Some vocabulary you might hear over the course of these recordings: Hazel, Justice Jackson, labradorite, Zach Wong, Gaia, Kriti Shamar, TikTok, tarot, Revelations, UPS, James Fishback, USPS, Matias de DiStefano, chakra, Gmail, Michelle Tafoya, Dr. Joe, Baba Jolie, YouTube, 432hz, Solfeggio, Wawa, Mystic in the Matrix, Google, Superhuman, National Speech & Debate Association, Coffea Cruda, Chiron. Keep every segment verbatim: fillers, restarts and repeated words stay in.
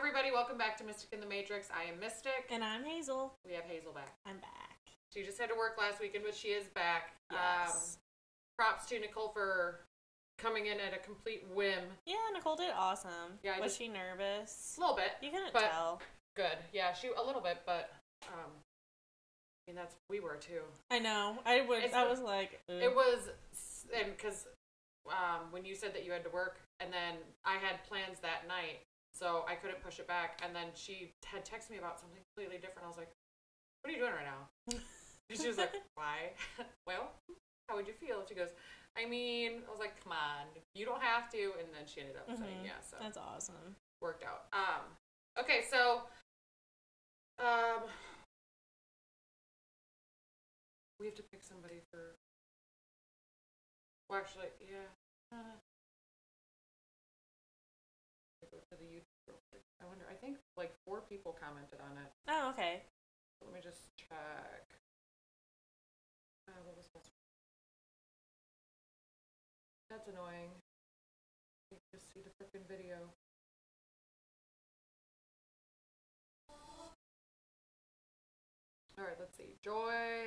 everybody, welcome back to Mystic in the Matrix. I am Mystic. And I'm Hazel. We have Hazel back. I'm back. She just had to work last weekend, but she is back. Yes. Um, props to Nicole for coming in at a complete whim. Yeah, Nicole did awesome. Yeah, I was just, she nervous? A little bit. You couldn't but tell. Good. Yeah, she a little bit, but um, I mean, that's we were too. I know. I would. It's I was like, ooh. It was, and because um, when you said that you had to work, and then I had plans that night, so I couldn't push it back. And then she had texted me about something completely different. I was like, "What are you doing right now?" And she was like, "Why?" Well, how would you feel? She goes, I mean, I was like, come on, you don't have to. And then she ended up mm-hmm. saying, yeah, so. That's awesome. Worked out. Um, okay, so, um, we have to pick somebody for, well, actually, yeah. Uh, for the YouTube real quick. I wonder, I think like four people commented on it. Oh, okay. Let me just check. Uh, what was that? That's annoying. You can just see the frickin' video. Alright, let's see. Joy.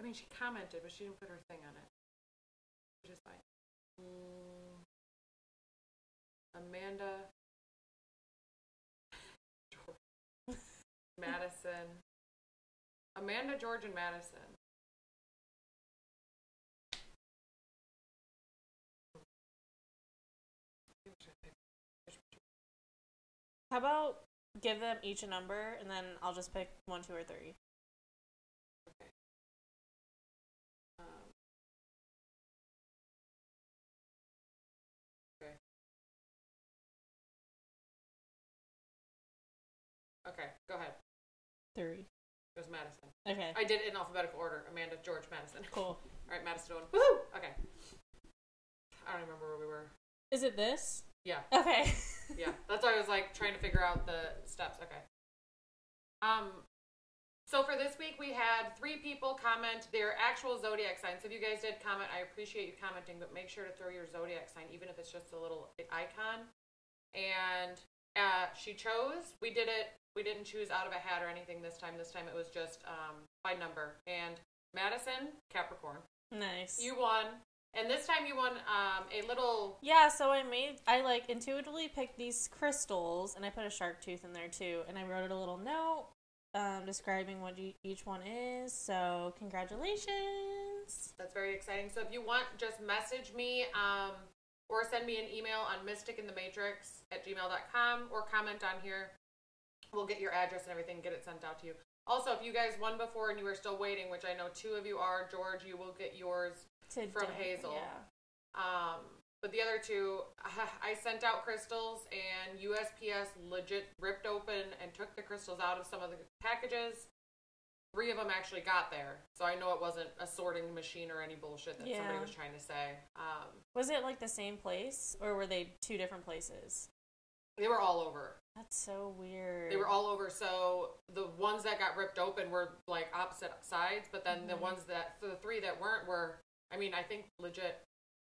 I mean, she commented, but she didn't put her thing on it. Which is fine. Mm. Amanda. George. Madison. Amanda, George, and Madison. How about give them each a number, and then I'll just pick one, two, or three. Okay. Um, okay. Okay, go ahead. Three. It was Madison. Okay. I did it in alphabetical order. Amanda, George, Madison. Cool. Alright, Madison. Woohoo! Okay. I don't remember where we were. Is it this? Yeah. Okay. Yeah. That's why I was like trying to figure out the steps. Okay. Um, so for this week we had three people comment their actual zodiac signs. So if you guys did comment, I appreciate you commenting, but make sure to throw your zodiac sign, even if it's just a little icon. And uh, she chose. We did it. We didn't choose out of a hat or anything this time. This time it was just um, by number. And Madison, Capricorn. Nice. You won. And this time you won um, a little... Yeah, so I made... I, like, intuitively picked these crystals, and I put a shark tooth in there, too. And I wrote a little note um, describing what you, each one is. So, congratulations. That's very exciting. So, if you want, just message me um, or send me an email on mystic in the matrix at gmail dot com or comment on here. We'll get your address and everything, get it sent out to you. Also, if you guys won before and you were still waiting, which I know two of you are, George, you will get yours today, from Hazel. Yeah. Um, but the other two, I sent out crystals, and U S P S legit ripped open and took the crystals out of some of the packages. Three of them actually got there, so I know it wasn't a sorting machine or any bullshit that yeah. somebody was trying to say. Um, was it like the same place, or were they two different places? They were all over. That's so weird. They were all over. So the ones that got ripped open were like opposite sides, but then mm-hmm. the ones that, the three that weren't were, I mean, I think legit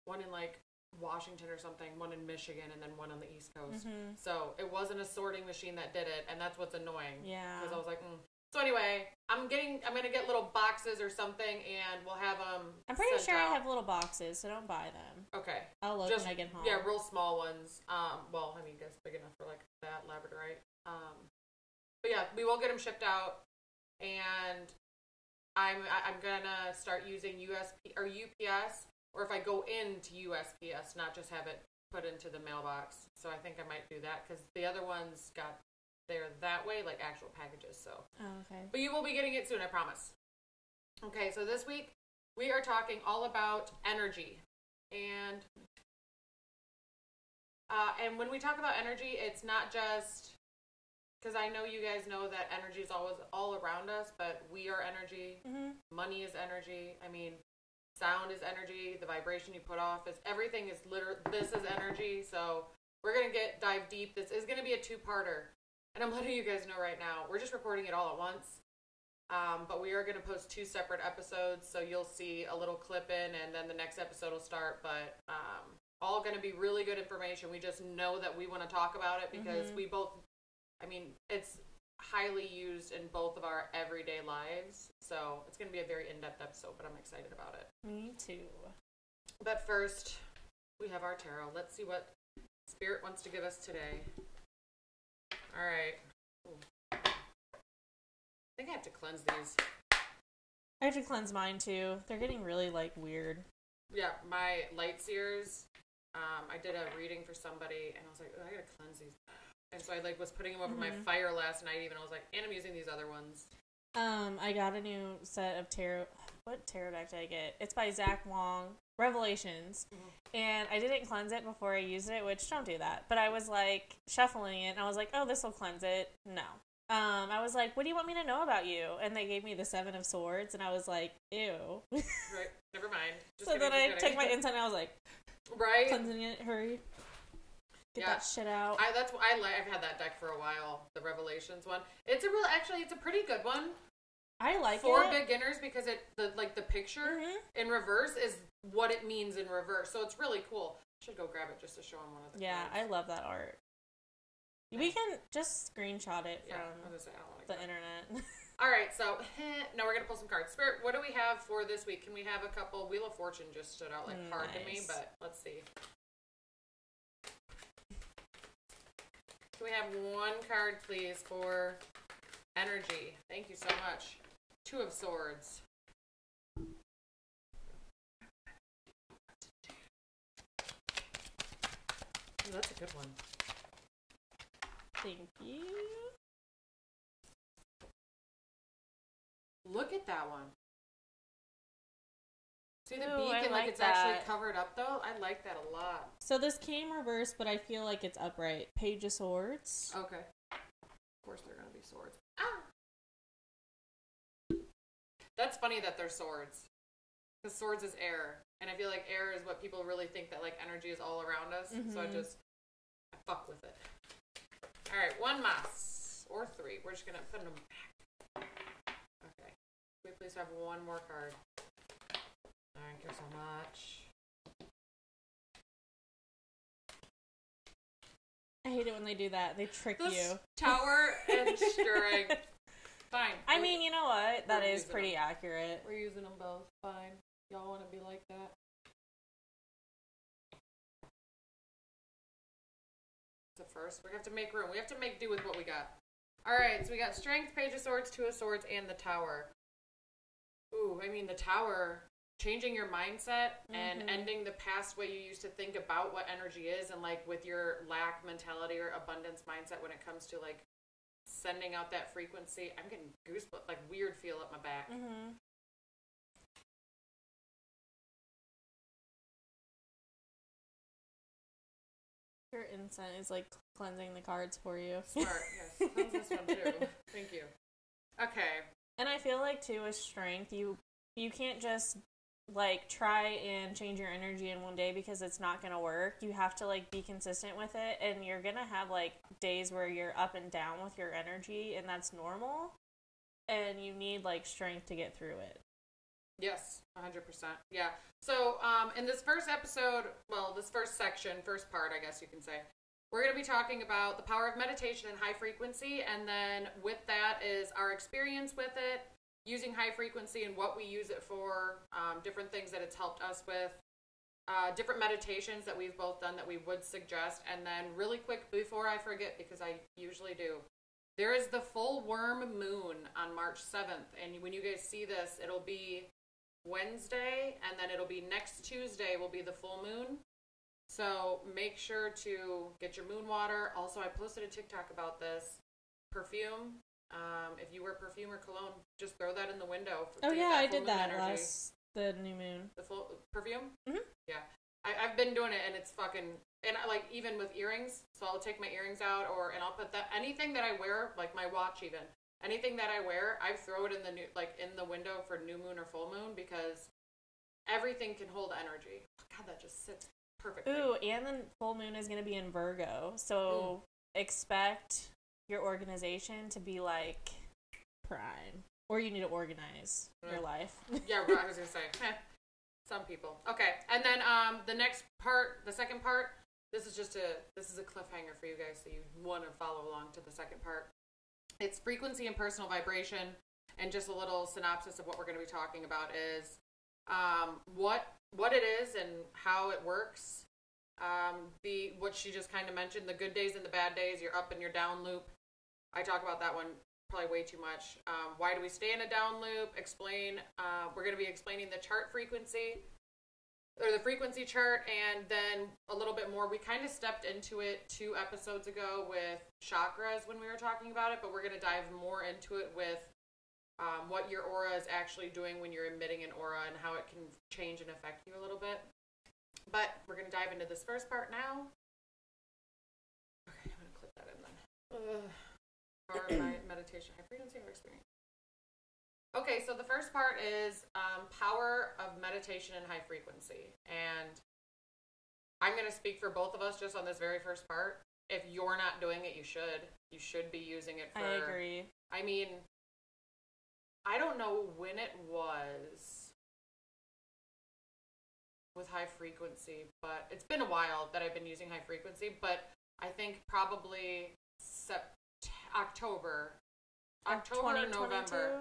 one in like Washington or something, one in Michigan, and then one on the East Coast. Mm-hmm. So it wasn't a sorting machine that did it, and that's what's annoying. Yeah. Because I was like, mm. So anyway, I'm getting, I'm going to get little boxes or something, and we'll have them um, I'm pretty sure out. I have little boxes, so don't buy them. Okay. I'll look Just, when I get home. Yeah, real small ones. Um, well, I mean, that's big enough for, like, that labradorite. Um, but yeah, we will get them shipped out, and I'm, I'm going to start using U S P or U P S, or if I go into U S P S, not just have it put into the mailbox. So I think I might do that, because the other ones got... They're that way, like actual packages, so. Oh, okay. But you will be getting it soon, I promise. Okay, so this week, we are talking all about energy. And uh, and when we talk about energy, it's not just, because I know you guys know that energy is always all around us, but we are energy, mm-hmm. money is energy, I mean, sound is energy, the vibration you put off is, everything is literally, this is energy, so we're going to get, dive deep. This is going to be a two-parter. And I'm letting you guys know right now, we're just recording it all at once, um, but we are going to post two separate episodes, so you'll see a little clip in, and then the next episode will start, but um, all going to be really good information. We just know that we want to talk about it because mm-hmm. we both, I mean, it's highly used in both of our everyday lives. So it's going to be a very in-depth episode, but I'm excited about it. Me too. But first, we have our tarot. Let's see what Spirit wants to give us today. All right. Ooh. I think I have to cleanse these. I have to cleanse mine too. They're getting really like weird. Yeah, my light seers. Um, I did a reading for somebody, and I was like, oh, I gotta cleanse these. And so I like was putting them over mm-hmm. my fire last night, even. I was like, and I'm using these other ones. Um, I got a new set of tarot. What tarot deck did I get? It's by Zach Wong, Revelations. Mm-hmm. And I didn't cleanse it before I used it, which don't do that. But I was like shuffling it, and I was like, oh, this will cleanse it. No. Um, I was like, what do you want me to know about you? And they gave me the Seven of Swords, and I was like, ew. Right. Never mind. Just so then I took idea. my insight, and I was like, right? Cleansing it, hurry. Get yeah. that shit out. I, that's I like. I've had that deck for a while, the Revelations one. It's a real, actually, it's a pretty good one. I like for it. For beginners, because it, the, like, the picture mm-hmm. in reverse is what it means in reverse. So it's really cool. I should go grab it just to show them one of the Yeah, cards. I love that art. We can just screenshot it from yeah, say, like the that. internet. All right, so now we're going to pull some cards. Spirit, what do we have for this week? Can we have a couple? Wheel of Fortune just stood out like nice. hard to me, but let's see. Can we have one card, please, for energy? Thank you so much. Two of Swords. Ooh, that's a good one. Thank you. Look at that one. See the Ooh, beak and like, like it's that. actually covered up though? I like that a lot. So this came reversed, but I feel like it's upright. Page of Swords. Okay. Of course they're going to be swords. Ah! That's funny that they're swords. Because swords is air. And I feel like air is what people really think that like energy is all around us. Mm-hmm. So I just I fuck with it. All right, one mas, or three. We're just going to put them back. Okay. Can we please have one more card? Thank you so much. I hate it when they do that. They trick this you. Tower and strength. Fine. I we're, mean, you know what? That is pretty them. accurate. We're using them both. Fine. Y'all want to be like that? First, we have to make room. We have to make do with what we got. All right, so we got Strength, Page of Swords, Two of Swords, and the Tower. Ooh, I mean, the Tower, changing your mindset mm-hmm. and ending the past way you used to think about what energy is, and like with your lack mentality or abundance mindset when it comes to like sending out that frequency. I'm getting goosebumps, like weird feel up my back. Mm-hmm. Your incense is like cleansing the cards for you. Smart, yes. Cleanse this one too. Thank you. Okay. And I feel like too with strength, you you can't just like try and change your energy in one day because it's not gonna work. You have to like be consistent with it, and you're gonna have like days where you're up and down with your energy, and that's normal. And you need like strength to get through it. Yes, one hundred percent. Yeah. So um, in this first episode, well, this first section, first part, I guess you can say, we're going to be talking about the power of meditation and high frequency. And then with that is our experience with it, using high frequency and what we use it for, um, different things that it's helped us with, uh, different meditations that we've both done that we would suggest. And then really quick, before I forget, because I usually do, there is the full worm moon on March seventh. And when you guys see this, it'll be Wednesday, and then it'll be next Tuesday will be the full moon. So make sure to get your moon water. Also, I posted a TikTok about this perfume. Um, if you wear perfume or cologne, just throw that in the window. For, oh yeah, I did that energy. last the new moon. The full perfume. Mm-hmm. Yeah, I, I've been doing it, and it's fucking. And I, like even with earrings, so I'll take my earrings out, or and I'll put that anything that I wear, like my watch, even. Anything that I wear, I throw it in the new, like in the window for new moon or full moon, because everything can hold energy. God, that just sits perfectly. Ooh, and then full moon is going to be in Virgo, so mm. expect your organization to be like prime, or you need to organize right. your life. Yeah, I was going to say. Some people. Okay. And then um, the next part, the second part, this is just a, this is a cliffhanger for you guys, so you want to follow along to the second part. It's frequency and personal vibration. And just a little synopsis of what we're going to be talking about is um, what what it is and how it works. Um, the what she just kind of mentioned, the good days and the bad days, your up and your down loop. I talk about that one probably way too much. Um, why do we stay in a down loop? Explain. Uh, we're going to be explaining the chart frequency, or the frequency chart, and then a little bit more. We kind of stepped into it two episodes ago with chakras when we were talking about it, but we're going to dive more into it with Um, what your aura is actually doing when you're emitting an aura and how it can change and affect you a little bit. But we're going to dive into this first part now. Okay, I'm going to clip that in then. Our meditation, high frequency, or experience. Okay, so the first part is um, power of meditation and high frequency. And I'm going to speak for both of us just on this very first part. If you're not doing it, you should. You should be using it for... I agree. I mean... I don't know when it was with high frequency, but it's been a while that I've been using high frequency, but I think probably sept October, October, November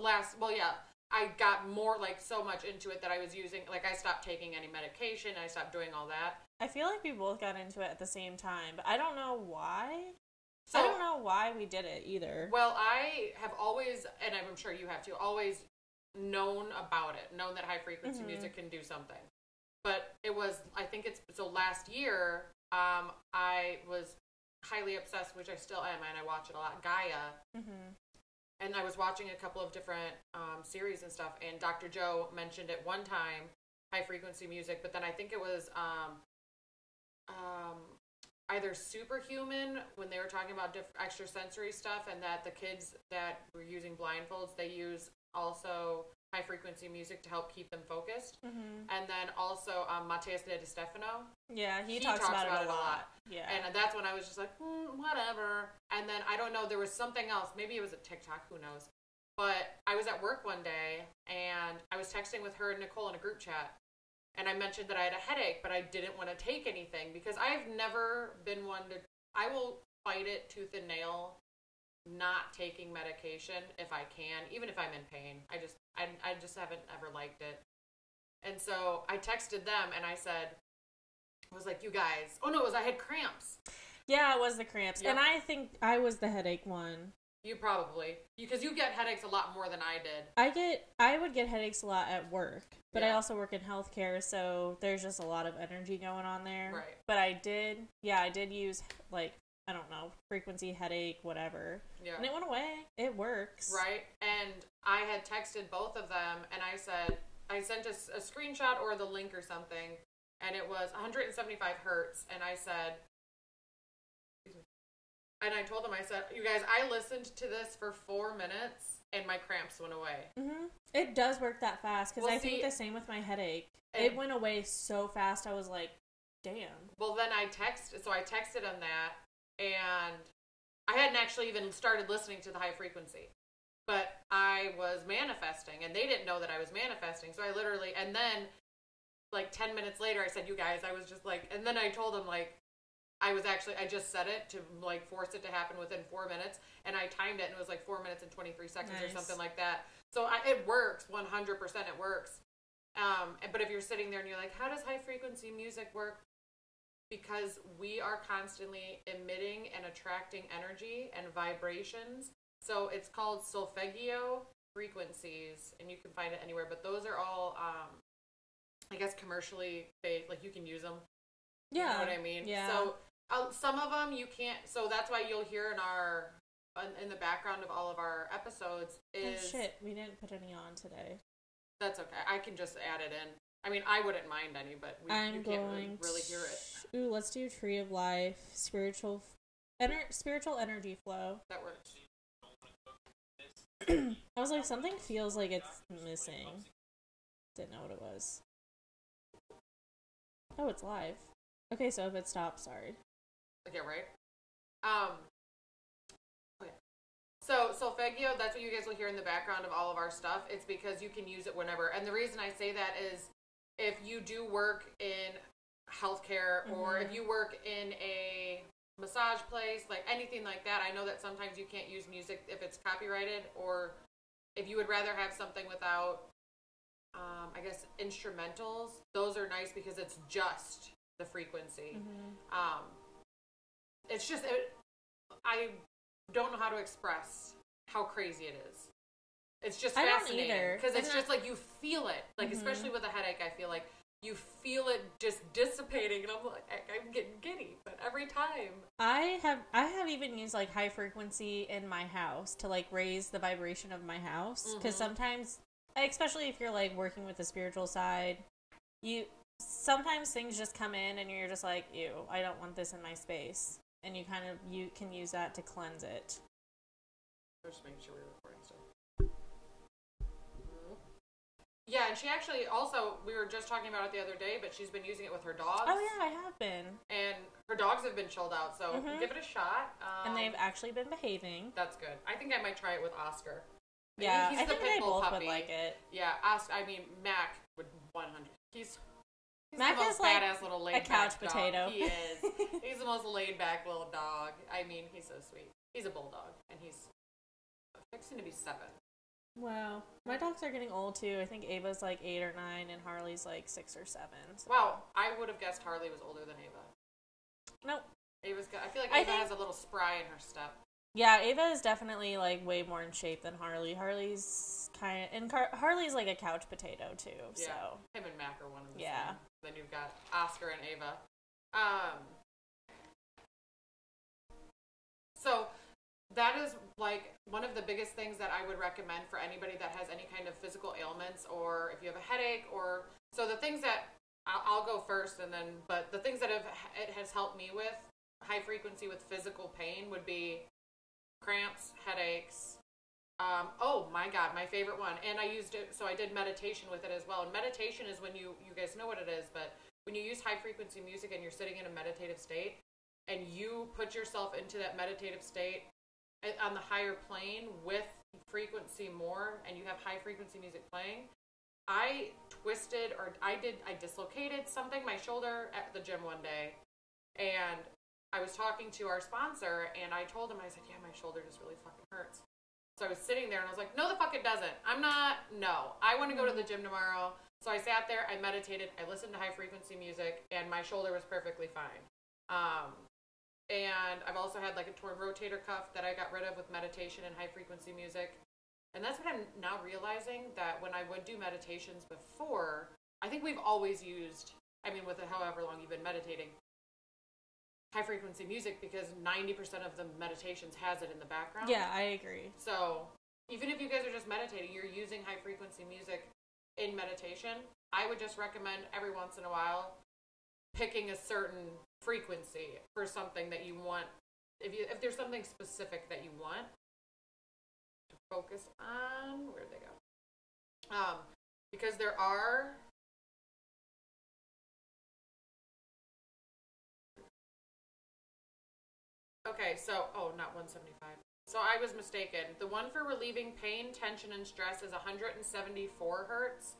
last, well, yeah, I got more like so much into it that I was using, like I stopped taking any medication. I stopped doing all that. I feel like we both got into it at the same time, but I don't know why. So, I don't know why we did it either. Well, I have always, and I'm sure you have too, always known about it, known that high frequency mm-hmm. music can do something. But it was, I think it's, so last year, um, I was highly obsessed, which I still am, and I watch it a lot, Gaia. Mm-hmm. And I was watching a couple of different um, series and stuff, and Doctor Joe mentioned it one time, high frequency music, but then I think it was, um, um, either Superhuman, when they were talking about diff- extrasensory stuff, and that the kids that were using blindfolds, they use also high frequency music to help keep them focused. Mm-hmm. And then also um, Matias de DiStefano. Yeah, he, he talks, talks about, about it a lot. lot. Yeah, and that's when I was just like, mm, whatever. And then I don't know, there was something else. Maybe it was a TikTok. Who knows? But I was at work one day and I was texting with her and Nicole in a group chat. And I mentioned that I had a headache, but I didn't want to take anything because I've never been one to, I will fight it tooth and nail, not taking medication if I can, even if I'm in pain. I just, I, I just haven't ever liked it. And so I texted them and I said, I was like, you guys, oh no, it was, I had cramps. Yeah, it was the cramps. Yep. And I think I was the headache one. You probably, because you, you get headaches a lot more than I did. I get, I would get headaches a lot at work, but yeah. I also work in healthcare, so there's just a lot of energy going on there. Right. But I did, yeah, I did use, like, I don't know, frequency, headache, whatever. Yeah. And it went away. It works. Right. And I had texted both of them, and I said, I sent a, a screenshot or the link or something, and it was one seventy-five hertz, and I said, and I told them, I said, you guys, I listened to this for four minutes and my cramps went away. Mm-hmm. It does work that fast because well, I see, think the same with my headache. It went away so fast. I was like, damn. Well, then I texted. So I texted them that and I hadn't actually even started listening to the high frequency, but I was manifesting and they didn't know that I was manifesting. So I literally, and then like ten minutes later, I said, you guys, I was just like, and then I told them like, I was actually, I just said it to, like, force it to happen within four minutes, and I timed it, and it was, like, four minutes and twenty-three seconds nice. Or something like that. So I, it works, one hundred percent it works. Um, but if you're sitting there and you're like, how does high-frequency music work? Because we are constantly emitting and attracting energy and vibrations. So it's called Solfeggio frequencies, and you can find it anywhere. But those are all, um, I guess, commercially, they like, you can use them. Yeah. You know what I mean? Yeah. So uh, some of them you can't, so that's why you'll hear in our, in, in the background of all of our episodes is. Oh shit, we didn't put any on today. That's okay. I can just add it in. I mean, I wouldn't mind any, but we I'm you can't really, really hear it. Ooh, let's do Tree of Life, spiritual, ener- spiritual energy flow. That works. I was like, something feels like it's missing. Didn't know what it was. Oh, it's live. Okay, so if it stops, sorry. Okay, right? Um, okay. So, Solfeggio, that's what you guys will hear in the background of all of our stuff. It's because you can use it whenever. And the reason I say that is if you do work in healthcare, mm-hmm. or if you work in a massage place, like anything like that, I know that sometimes you can't use music if it's copyrighted, or if you would rather have something without, um, I guess, instrumentals, those are nice because it's just the frequency. Mm-hmm. Um, it's just, it, I don't know how to express how crazy it is. It's just fascinating because it's just like you feel it, like mm-hmm. especially with a headache, I feel like you feel it just dissipating, and I'm like, I'm getting giddy, but every time I have, I have even used like high frequency in my house to like raise the vibration of my house, because mm-hmm. sometimes, especially if you're like working with the spiritual side, you sometimes things just come in and you're just like, ew, I don't want this in my space, and you kind of you can use that to cleanse it. Just making sure we're recording stuff. Yeah, and she actually also, we were just talking about it the other day, but she's been using it with her dogs. Oh, yeah, I have been. And her dogs have been chilled out, so mm-hmm. give it a shot. Um, and they've actually been behaving. That's good. I think I might try it with Oscar. Maybe yeah, he's I the think they both puppy. Would like it. Yeah, Oscar, I mean, Mac would one hundred percent. He's, he's Mac the most is badass like little laid-back a couch dog. Potato. He is. He's the most laid-back little dog. I mean, he's so sweet. He's a bulldog, and he's fixing to be seven. Wow. My dogs are getting old, too. I think Ava's, like, eight or nine, and Harley's, like, six or seven. So. Wow. I would have guessed Harley was older than Ava. Nope. Ava's got, I feel like Ava think, has a little spry in her step. Yeah, Ava is definitely, like, way more in shape than Harley. Harley's kind of... And Car- Harley's, like, a couch potato, too, yeah. so... Him and Mac are one of the yeah. same. Then you've got Oscar and Ava. Um... So... That is, like, one of the biggest things that I would recommend for anybody that has any kind of physical ailments, or if you have a headache, or... So the things that... I'll, I'll go first, and then... But the things that have, it has helped me with, high frequency with physical pain, would be cramps, headaches. Um, oh, my God, my favorite one. And I used it... So I did meditation with it as well. And meditation is when you... You guys know what it is, but when you use high frequency music and you're sitting in a meditative state, and you put yourself into that meditative state... on the higher plane with frequency more, and you have high frequency music playing, I twisted or I did, I dislocated something, my shoulder at the gym one day, and I was talking to our sponsor, and I told him, I said, yeah, my shoulder just really fucking hurts. So I was sitting there and I was like, no, the fuck it doesn't. I'm not, no, I want to go to the gym tomorrow. So I sat there, I meditated, I listened to high frequency music, and my shoulder was perfectly fine. Um, And I've also had like a torn rotator cuff that I got rid of with meditation and high frequency music. And that's what I'm now realizing, that when I would do meditations before, I think we've always used, I mean, with however long you've been meditating, high frequency music, because ninety percent of the meditations has it in the background. Yeah, I agree. So even if you guys are just meditating, you're using high frequency music in meditation. I would just recommend every once in a while picking a certain frequency for something that you want. If you, if there's something specific that you want to focus on, where'd they go? Um, because there are, okay, so, oh, not one seventy-five. So I was mistaken. The one for relieving pain, tension, and stress is one seventy-four hertz.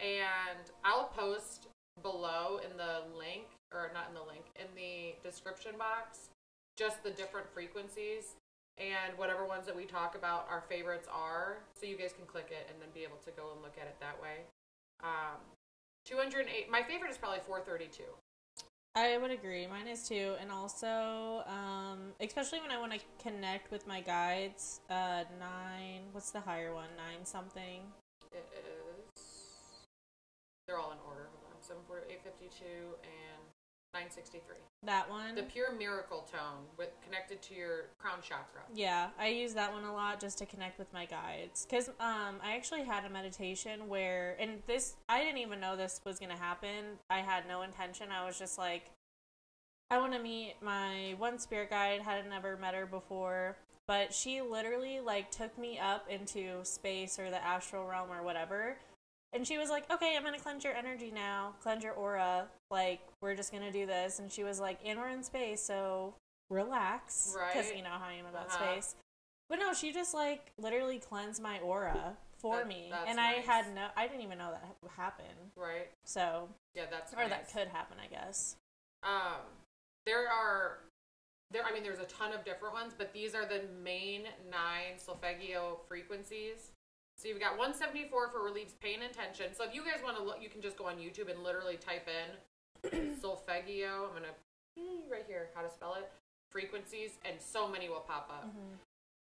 And I'll post below in the link, or not in the link, in the description box, just the different frequencies, and whatever ones that we talk about our favorites are, so you guys can click it and then be able to go and look at it that way. Um, two oh eight, my favorite is probably four thirty-two. I would agree, mine is too, and also, um, especially when I want to connect with my guides, uh, nine, what's the higher one, nine something? It is, they're all in order. seven forty-two, eight fifty-two, and nine sixty-three. That one? The pure miracle tone with connected to your crown chakra. Yeah, I use that one a lot just to connect with my guides. Because um, I actually had a meditation where, and this, I didn't even know this was going to happen. I had no intention. I was just like, I want to meet my one spirit guide. Hadn't ever met her before. But she literally, like, took me up into space or the astral realm or whatever. And she was like, okay, I'm going to cleanse your energy now, cleanse your aura, like, we're just going to do this. And she was like, and we're in space, so relax, because right. You know how I am about uh-huh. space. But no, she just, like, literally cleansed my aura for that, me, and nice. I had no, I didn't even know that happened. Right. So yeah, that's or nice. That could happen, I guess. Um, there are there. I mean, there's a ton of different ones, but these are the main nine Solfeggio frequencies. So you've got one seventy-four for relieves pain and tension. So if you guys want to look, you can just go on YouTube and literally type in Solfeggio. I'm going to, right here, how to spell it, frequencies, and so many will pop up. Mm-hmm.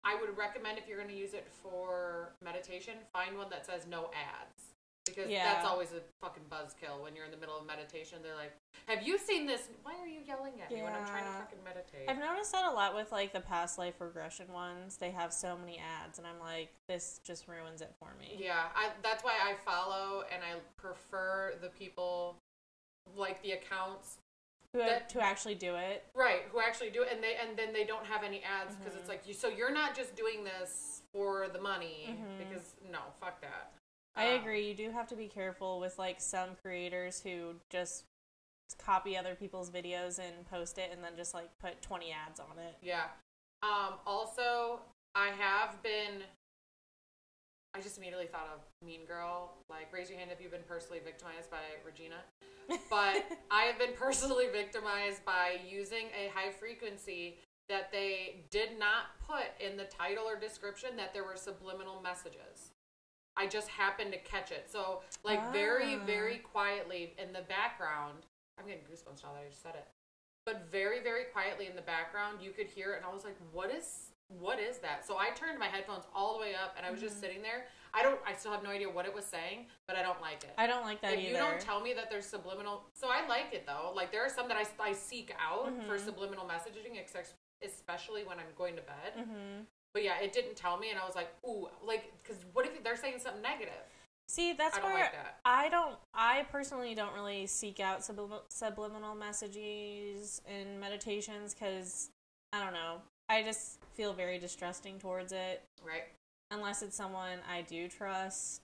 I would recommend if you're going to use it for meditation, find one that says no ads. Because yeah. that's always a fucking buzzkill when you're in the middle of meditation. They're like, have you seen this? Why are you yelling at yeah. me when I'm trying to fucking meditate? I've noticed that a lot with, like, the past life regression ones. They have so many ads, and I'm like, this just ruins it for me. Yeah, I, that's why I follow, and I prefer the people, like, the accounts. Who, that, who actually do it. Right, who actually do it, and they and then they don't have any ads, because mm-hmm. it's like, you. so you're not just doing this for the money, mm-hmm. because, no, fuck that. I agree. You do have to be careful with, like, some creators who just copy other people's videos and post it and then just, like, put twenty ads on it. Yeah. Um, also, I have been... I just immediately thought of Mean Girl. Like, raise your hand if you've been personally victimized by Regina. But I have been personally victimized by using a high frequency that they did not put in the title or description that there were subliminal messages. I just happened to catch it. So, like, ah. very, very quietly in the background, I'm getting goosebumps now that I just said it, but very, very quietly in the background, you could hear it, and I was like, what is, what is that? So I turned my headphones all the way up, and I was mm-hmm. just sitting there. I don't, I still have no idea what it was saying, but I don't like it. I don't like that if either. If you don't tell me that there's subliminal, so I like it, though. Like, there are some that I, I seek out mm-hmm. for subliminal messaging, especially when I'm going to bed. Mm-hmm. But yeah, it didn't tell me, and I was like, ooh, like, because what if they're saying something negative? See, that's I don't where like that. I don't, I personally don't really seek out sublim- subliminal messages in meditations, because, I don't know, I just feel very distrusting towards it. Right. Unless it's someone I do trust.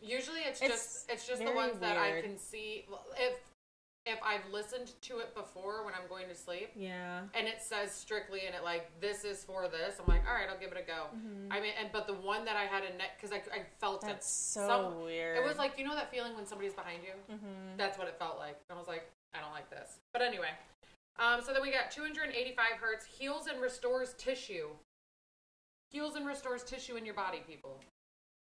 Usually it's, it's just, it's just the ones weird. That I can see, if... If I've listened to it before when I'm going to sleep, yeah, and it says strictly, and it like this is for this, I'm like, all right, I'll give it a go. Mm-hmm. I mean, and but the one that I had a net because I, I felt that's it. That's so Some, weird. It was like, you know that feeling when somebody's behind you. Mm-hmm. That's what it felt like. And I was like, I don't like this. But anyway, um, so then we got two eighty-five hertz heals and restores tissue. Heals and restores tissue in your body, people.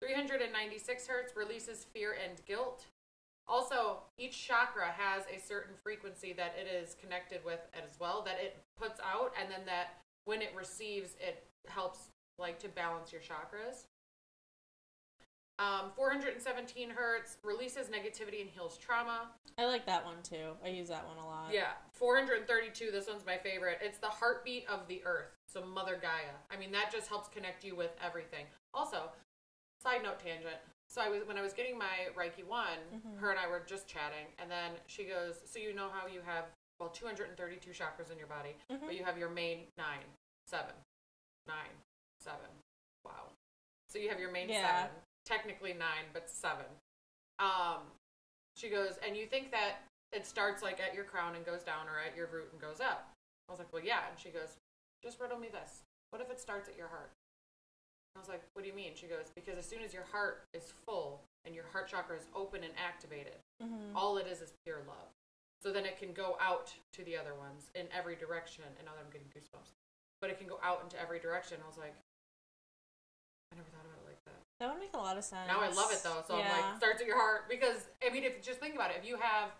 three ninety-six hertz releases fear and guilt. Also, each chakra has a certain frequency that it is connected with as well, that it puts out, and then that when it receives, it helps, like, to balance your chakras. Um, four seventeen hertz releases negativity and heals trauma. I like that one, too. I use that one a lot. Yeah. four thirty-two, this one's my favorite. It's the heartbeat of the earth, so Mother Gaia. I mean, that just helps connect you with everything. Also, side note tangent. So I was when I was getting my Reiki one, mm-hmm. her and I were just chatting, and then she goes, so you know how you have, well, two hundred thirty-two chakras in your body, mm-hmm. but you have your main nine, seven, nine, seven. Wow. So you have your main yeah. seven, technically nine, but seven. Um, she goes, and you think that it starts like at your crown and goes down, or at your root and goes up. I was like, well, yeah. And she goes, just riddle me this. What if it starts at your heart? I was like, what do you mean? She goes, because as soon as your heart is full and your heart chakra is open and activated, mm-hmm. all it is is pure love. So then it can go out to the other ones in every direction. And now that I'm getting goosebumps. But it can go out into every direction. I was like, I never thought about it like that. That would make a lot of sense. Now I love it, though. So yeah. I'm like, starts at your heart. Because, I mean, if just think about it. If you have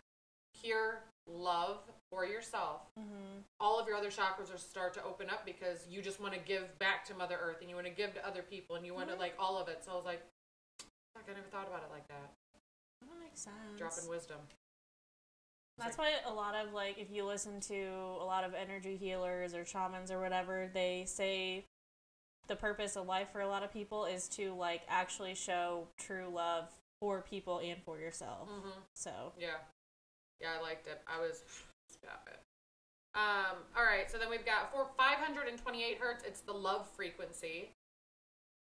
pure love for yourself, mm-hmm. all of your other chakras will start to open up, because you just want to give back to Mother Earth, and you want to give to other people, and you want mm-hmm. to, like, all of it. So I was like, fuck, I never thought about it like that. That makes sense. Dropping wisdom. That's like, why a lot of, like, if you listen to a lot of energy healers or shamans or whatever, they say the purpose of life for a lot of people is to, like, actually show true love for people and for yourself. Mm-hmm. So. Yeah. Yeah, I liked it. I was... Stop it. Um, all right, so then we've got four, five twenty-eight hertz. It's the love frequency.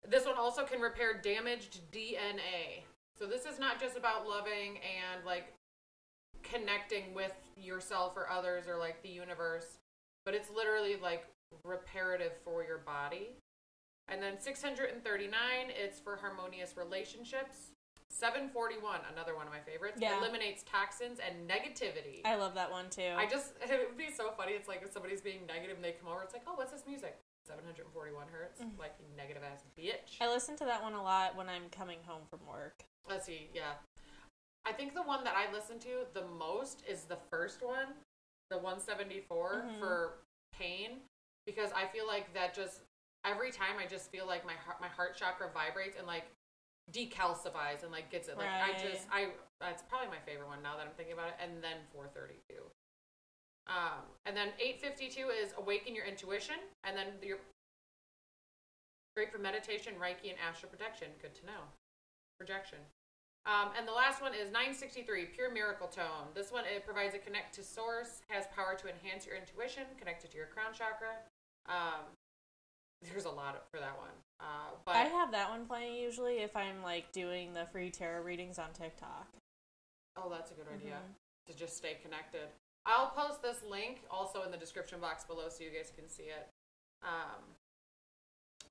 This one also can repair damaged D N A. So this is not just about loving and, like, connecting with yourself or others or, like, the universe. But it's literally, like, reparative for your body. And then six hundred thirty-nine, it's for harmonious relationships. seven forty-one, another one of my favorites, yeah. eliminates toxins and negativity. I love that one, too. I just, it would be so funny. It's like if somebody's being negative and they come over, it's like, oh, what's this music? seven forty-one hertz, mm-hmm. like negative-ass bitch. I listen to that one a lot when I'm coming home from work. Let's see, yeah. I think the one that I listen to the most is the first one, the one seventy-four mm-hmm. for pain, because I feel like that just, every time I just feel like my heart, my heart chakra vibrates and like decalcifies and like gets it. Like right. I just, I, that's probably my favorite one now that I'm thinking about it. And then four thirty-two. Um, and then eight fifty-two is awaken your intuition. And then your great for meditation, Reiki, and astral protection. Good to know. Projection. Um, and the last one is nine sixty-three, Pure Miracle Tone. This one, it provides a connect to source, has power to enhance your intuition, connected to your crown chakra. Um, there's a lot for that one. Uh, but I have that one playing usually if I'm, like, doing the free tarot readings on TikTok. Oh, that's a good idea, mm-hmm. to just stay connected. I'll post this link also in the description box below so you guys can see it. Um,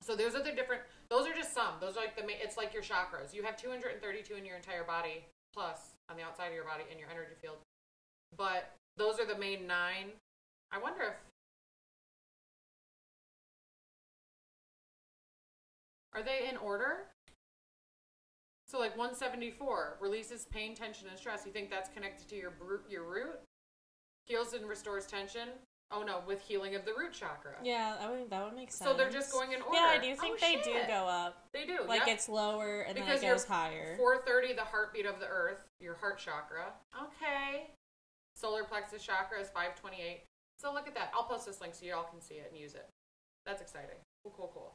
so those are the different... Those are just some. Those are like the main, it's like your chakras. You have two hundred thirty-two in your entire body, plus on the outside of your body in your energy field. But those are the main nine. I wonder if... Are they in order? So like one seventy-four releases pain, tension, and stress. You think that's connected to your your root? Heals and restores tension. Oh no, with healing of the root chakra. Yeah, that would, that would make sense. So they're just going in order. Yeah, I do think oh, they shit. do go up. They do, Like yep. it's lower and because then it goes higher. four thirty, the heartbeat of the earth, your heart chakra. Okay. Solar plexus chakra is five twenty-eight. So look at that. I'll post this link so you all can see it and use it. That's exciting. Cool, cool, cool.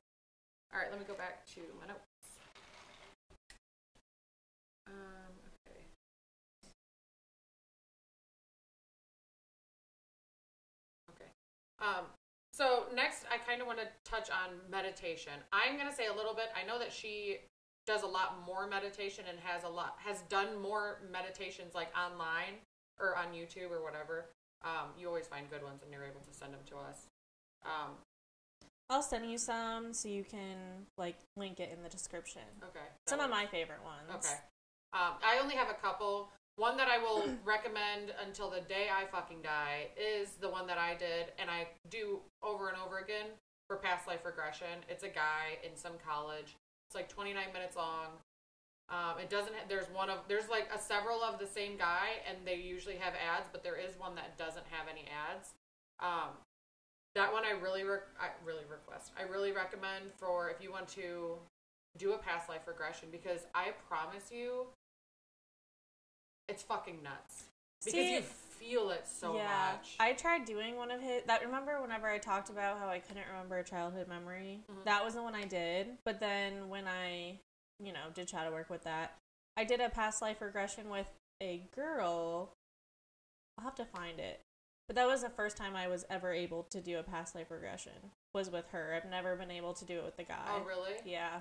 All right, let me go back to my notes. Um, okay. Okay. Um, so next, I kind of want to touch on meditation. I'm going to say a little bit. I know that she does a lot more meditation and has a lot has done more meditations like online or on YouTube or whatever. Um, you always find good ones and you're able to send them to us. Um, I'll send you some so you can, like, link it in the description. Okay. Some works. Of my favorite ones. Okay. Um, I only have a couple. One that I will recommend until the day I fucking die is the one that I did, and I do over and over again for past life regression. It's a guy in some college. It's, like, twenty-nine minutes long. Um, it doesn't have, there's one of, there's, like, a several of the same guy, and they usually have ads, but there is one that doesn't have any ads. Um. That one I really, re- I really request. I really recommend for if you want to do a past life regression, because I promise you, it's fucking nuts. Because See, you feel it so yeah, much. I tried doing one of his. That remember whenever I talked about how I couldn't remember a childhood memory. Mm-hmm. That was the one I did. But then when I, you know, did shadow work with that, I did a past life regression with a girl. I'll have to find it. But that was the first time I was ever able to do a past life regression, was with her. I've never been able to do it with the guy. Oh, really? Yeah.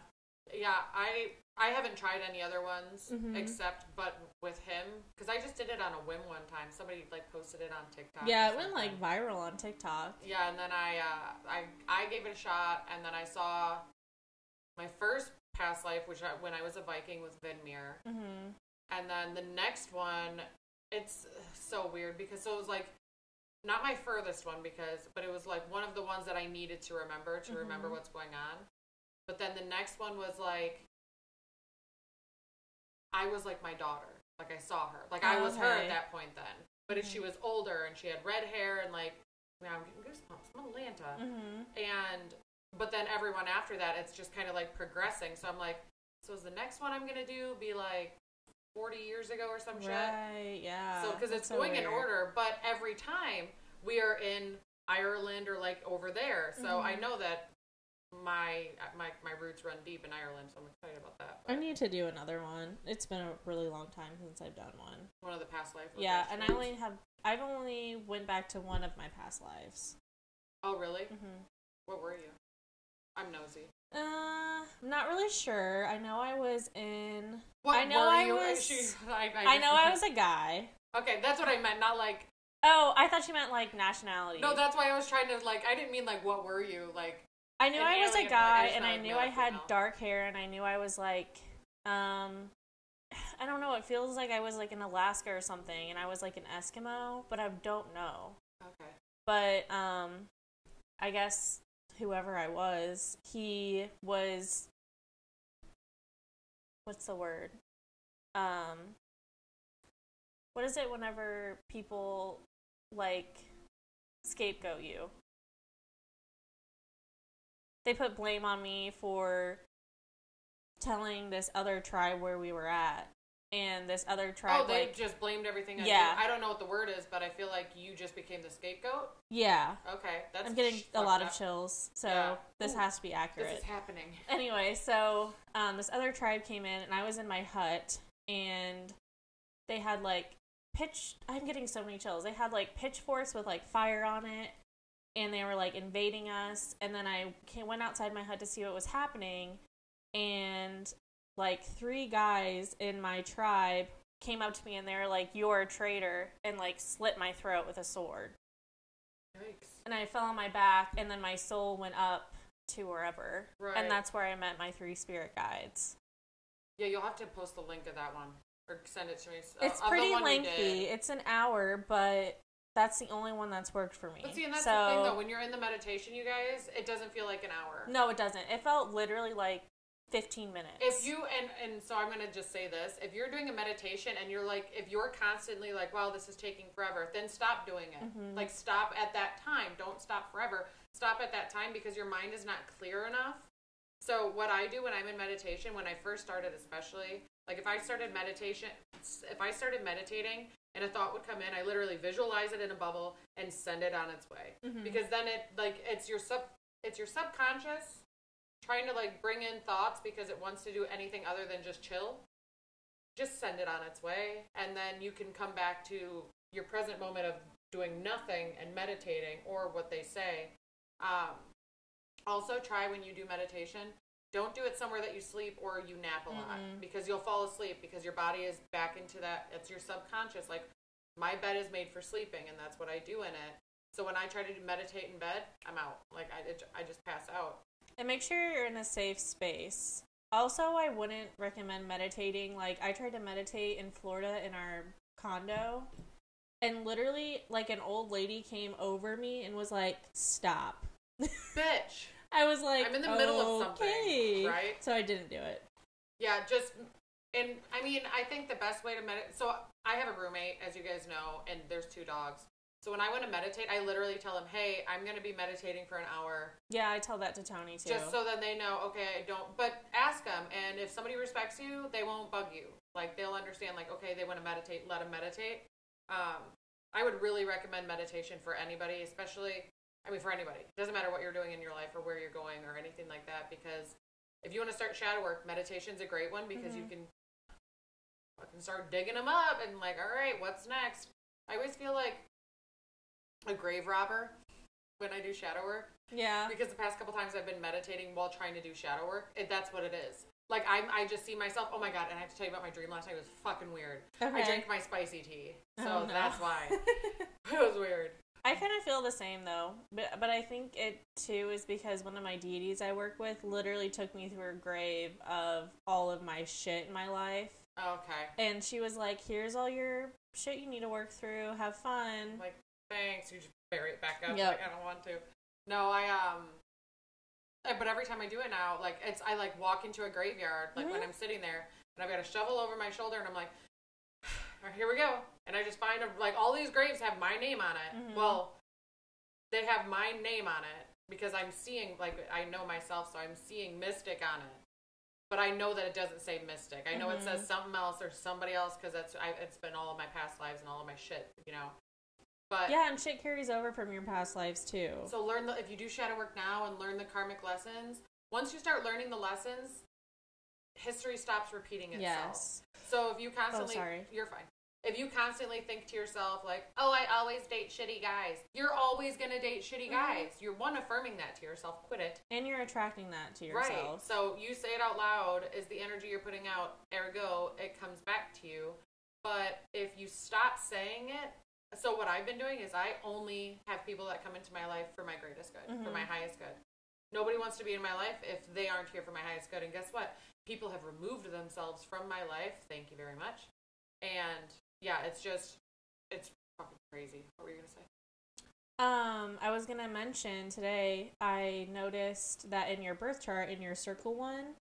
Yeah, I I haven't tried any other ones, mm-hmm. except but with him. Because I just did it on a whim one time. Somebody, like, posted it on TikTok. Yeah, it went, like, viral on TikTok. Yeah, and then I, uh, I, I gave it a shot, and then I saw my first past life, which I, when I was a Viking with Vinmir. Mm-hmm. And then the next one, it's so weird, because so it was, like, not my furthest one because, but it was like one of the ones that I needed to remember, to mm-hmm. remember what's going on. But then the next one was like, I was like my daughter. Like I saw her. Like I was okay. her at that point then. But mm-hmm. if she was older and she had red hair and like, now I'm getting goosebumps. I'm Atlanta. Mm-hmm. And, but then everyone after that, it's just kind of like progressing. So I'm like, so is the next one I'm going to do be like, forty years ago or some right, shit. Right, yeah. So, because it's so going weird. In order, but every time we are in Ireland or, like, over there. So, mm-hmm. I know that my, my my roots run deep in Ireland, so I'm excited about that. But. I need to do another one. It's been a really long time since I've done one. One of the past life. Yeah, and I only have, I've only went back to one of my past lives. Oh, really? Mm-hmm. What were you? I'm nosy. Uh, I'm not really sure. I know I was in. What I know were I you? Was. She, I, I, I know I was a guy. Okay, that's what I meant. Not like. Oh, I thought she meant like nationality. No, that's why I was trying to like. I didn't mean like what were you like. I knew I was a guy, and I knew I had dark hair, and I knew I was like, um, I don't know, it feels like I was like in Alaska or something, and I was like an Eskimo, but I don't know. Okay. But, um, I guess whoever I was, he was, what's the word? Um, what is it whenever people, like, scapegoat you? They put blame on me for telling this other tribe where we were at. And this other tribe, oh, they like, just blamed everything on yeah. you. I don't know what the word is, but I feel like you just became the scapegoat? Yeah. Okay. That's I'm getting a lot up. of chills, so yeah. this Ooh, has to be accurate. This is happening. Anyway, so um, this other tribe came in, and I was in my hut, and they had, like, pitch... I'm getting so many chills. They had, like, pitchforks with, like, fire on it, and they were, like, invading us, and then I came, went outside my hut to see what was happening, and... like, three guys in my tribe came up to me, and they were like, you're a traitor, and, like, slit my throat with a sword. Yikes. And I fell on my back, and then my soul went up to wherever. Right. And that's where I met my three spirit guides. Yeah, you'll have to post the link of that one, or send it to me. It's uh, pretty lengthy. It's an hour, but... that's the only one that's worked for me. But see, and that's so, the thing, though. When you're in the meditation, you guys, it doesn't feel like an hour. No, it doesn't. It felt literally like fifteen minutes. If you, and, and so I'm going to just say this, if you're doing a meditation and you're like, if you're constantly like, wow, this is taking forever, then stop doing it. Mm-hmm. Like, stop at that time. Don't stop forever. Stop at that time because your mind is not clear enough. So what I do when I'm in meditation, when I first started especially, like if I started meditation, if I started meditating, and a thought would come in, I literally visualize it in a bubble and send it on its way. Mm-hmm. Because then it, like, it's your sub, it's your subconscious trying to, like, bring in thoughts because it wants to do anything other than just chill. Just send it on its way. And then you can come back to your present moment of doing nothing and meditating or what they say. Um, also, try when you do meditation, don't do it somewhere that you sleep or you nap a lot mm-hmm. because you'll fall asleep because your body is back into that. It's your subconscious. Like, my bed is made for sleeping, and that's what I do in it. So when I try to meditate in bed, I'm out. Like, I, it, I just pass out. And make sure you're in a safe space. Also, I wouldn't recommend meditating. Like, I tried to meditate in Florida in our condo, and literally, like, an old lady came over me and was like, stop. Bitch. I was like, I'm in the okay. middle of something, right? So I didn't do it. Yeah, just, and I mean, I think the best way to meditate, so I have a roommate, as you guys know, and there's two dogs. So when I want to meditate, I literally tell them, hey, I'm going to be meditating for an hour. Yeah, I tell that to Tony, too. Just so that they know, okay, I don't, but ask them, and if somebody respects you, they won't bug you. Like, they'll understand, like, okay, they want to meditate, let them meditate. Um, I would really recommend meditation for anybody, especially... I mean, for anybody. It doesn't matter what you're doing in your life or where you're going or anything like that, because if you want to start shadow work, meditation's a great one because mm-hmm. you can fucking start digging them up and like, all right, what's next? I always feel like a grave robber when I do shadow work. Yeah. Because the past couple times I've been meditating while trying to do shadow work, it, that's what it is. Like, I'm, I just see myself, oh my God, and I have to tell you about my dream last night. It was fucking weird. Okay. I drank my spicy tea. So oh, no. that's why. It was weird. I kind of feel the same, though, but but I think it, too, is because one of my deities I work with literally took me through a grave of all of my shit in my life. Okay. And she was like, here's all your shit you need to work through. Have fun. Like, thanks. You just bury it back up. Yep. Like, I don't want to. No, I, um, but every time I do it now, like, it's, I, like, walk into a graveyard, like, mm-hmm. when I'm sitting there, and I've got a shovel over my shoulder, and I'm like, all right, here we go. And I just find, a, like, all these graves have my name on it. Mm-hmm. Well, they have my name on it because I'm seeing, like, I know myself, so I'm seeing mystic on it. But I know that it doesn't say mystic. I know mm-hmm. it says something else or somebody else because that's I, it's been all of my past lives and all of my shit, you know. But yeah, and shit carries over from your past lives, too. So learn, the, if you do shadow work now and learn the karmic lessons, once you start learning the lessons, history stops repeating itself. Yes. So if you constantly... Oh, sorry. You're fine. If you constantly think to yourself, like, oh, I always date shitty guys. You're always going to date shitty guys. You're, one, affirming that to yourself. Quit it. And you're attracting that to yourself. Right. So you say it out loud is the energy you're putting out. Ergo, it comes back to you. But if you stop saying it, so what I've been doing is I only have people that come into my life for my greatest good, mm-hmm. for my highest good. Nobody wants to be in my life if they aren't here for my highest good. And guess what? People have removed themselves from my life. Thank you very much. And yeah, it's just, it's fucking crazy. What were you going to say? Um, I was going to mention today, I noticed that in your birth chart, in your circle one,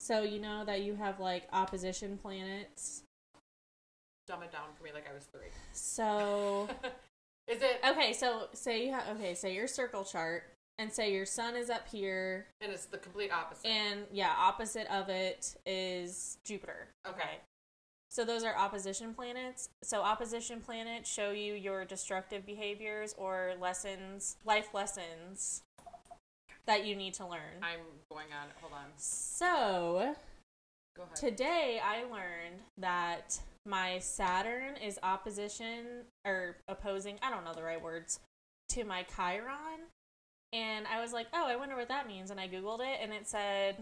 so you know that you have like opposition planets. Dumb it down for me like I was three. So. Is it? Okay, so say you have, okay, say your circle chart and say your sun is up here. And it's the complete opposite. And yeah, opposite of it is Jupiter. Okay. So those are opposition planets. So opposition planets show you your destructive behaviors or lessons, life lessons that you need to learn. I'm going on. Hold on. So go ahead. Today I learned that my Saturn is opposition or opposing, I don't know the right words, to my Chiron. And I was like, oh, I wonder what that means. And I Googled it and it said,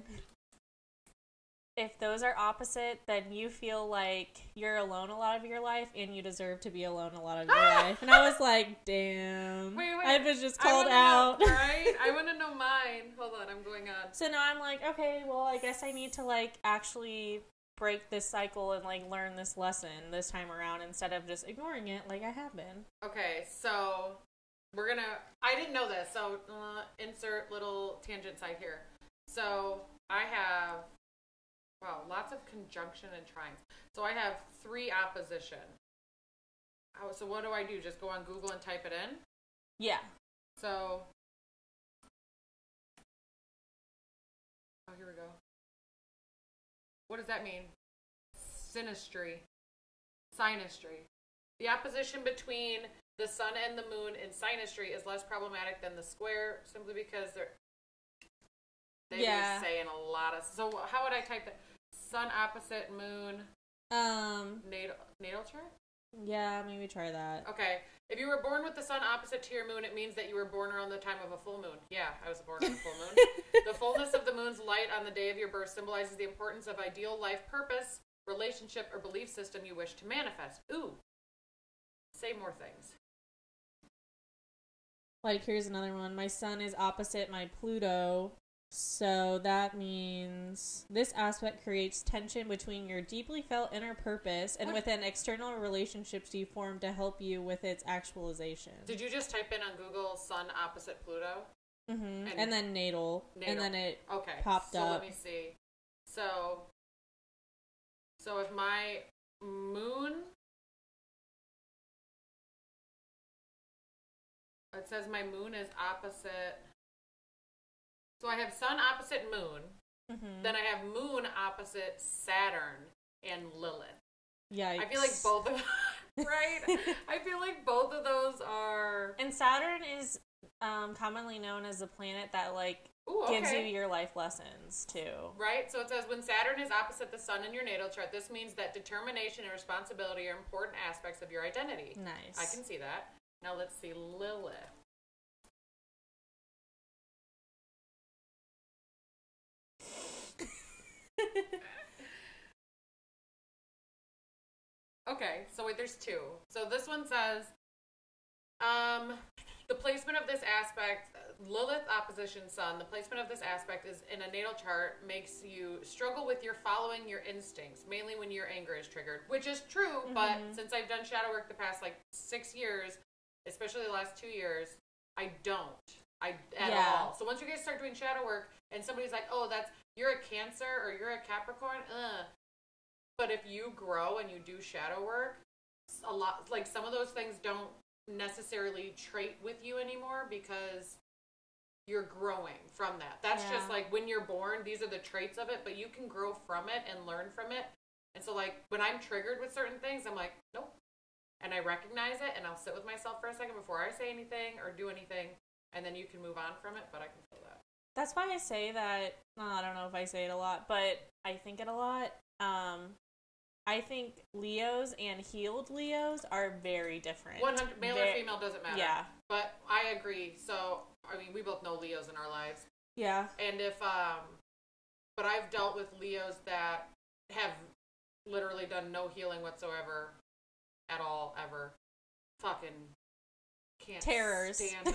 if those are opposite, then you feel like you're alone a lot of your life and you deserve to be alone a lot of your life. And I was like, damn. Wait, wait. I was just called out. Know, right? I want to know mine. Hold on. I'm going on. So now I'm like, okay, well, I guess I need to, like, actually break this cycle and, like, learn this lesson this time around instead of just ignoring it like I have been. Okay, so we're going to – I didn't know this, so uh, insert little tangent side here. So I have – wow, lots of conjunction and trines. So I have three opposition. Oh, so what do I do? Just go on Google and type it in? Yeah. So. Oh, here we go. What does that mean? Sinistry. Sinistry. The opposition between the sun and the moon in sinistry is less problematic than the square, simply because they're. They yeah. be saying a lot of. So how would I type that? Sun opposite moon. Um. Natal natal chart. Yeah, maybe try that. Okay, if you were born with the sun opposite to your moon, it means that you were born around the time of a full moon. Yeah, I was born on a full moon. The fullness of the moon's light on the day of your birth symbolizes the importance of ideal life purpose, relationship, or belief system you wish to manifest. Ooh. Say more things. Like here's another one. My sun is opposite my Pluto. So that means this aspect creates tension between your deeply felt inner purpose and what? Within external relationships you form to help you with its actualization. Did you just type in on Google sun opposite Pluto? Mm-hmm. And, and then natal, natal. And then it okay. popped so up. So let me see. So, so if my moon, it says my moon is opposite. So I have sun opposite moon, mm-hmm. then I have moon opposite Saturn and Lilith. Yeah, I feel like both of right. I feel like both of those are. And Saturn is um, commonly known as the planet that like Ooh, okay. gives you your life lessons too. Right. So it says when Saturn is opposite the sun in your natal chart, this means that determination and responsibility are important aspects of your identity. Nice. I can see that. Now let's see Lilith. Okay, so wait, there's two. So this one says, um, the placement of this aspect, Lilith opposition sun, the placement of this aspect is in a natal chart makes you struggle with your following your instincts, mainly when your anger is triggered, which is true, mm-hmm. but since I've done shadow work the past like six years, especially the last two years, I don't, I at yeah. all. So once you guys start doing shadow work and somebody's like, oh, that's, you're a Cancer or you're a Capricorn, ugh. But if you grow and you do shadow work, a lot, like some of those things don't necessarily trait with you anymore because you're growing from that. That's yeah. just like when you're born, these are the traits of it, but you can grow from it and learn from it. And so like when I'm triggered with certain things, I'm like, nope. And I recognize it and I'll sit with myself for a second before I say anything or do anything. And then you can move on from it, but I can feel that. That's why I say that, well, I don't know if I say it a lot, but I think it a lot. Um, I think Leos and healed Leos are very different. one hundred male They're, or female doesn't matter. Yeah. But I agree. So, I mean, we both know Leos in our lives. Yeah. And if, um, but I've dealt with Leos that have literally done no healing whatsoever at all, ever. Fucking can't Terrors. stand them.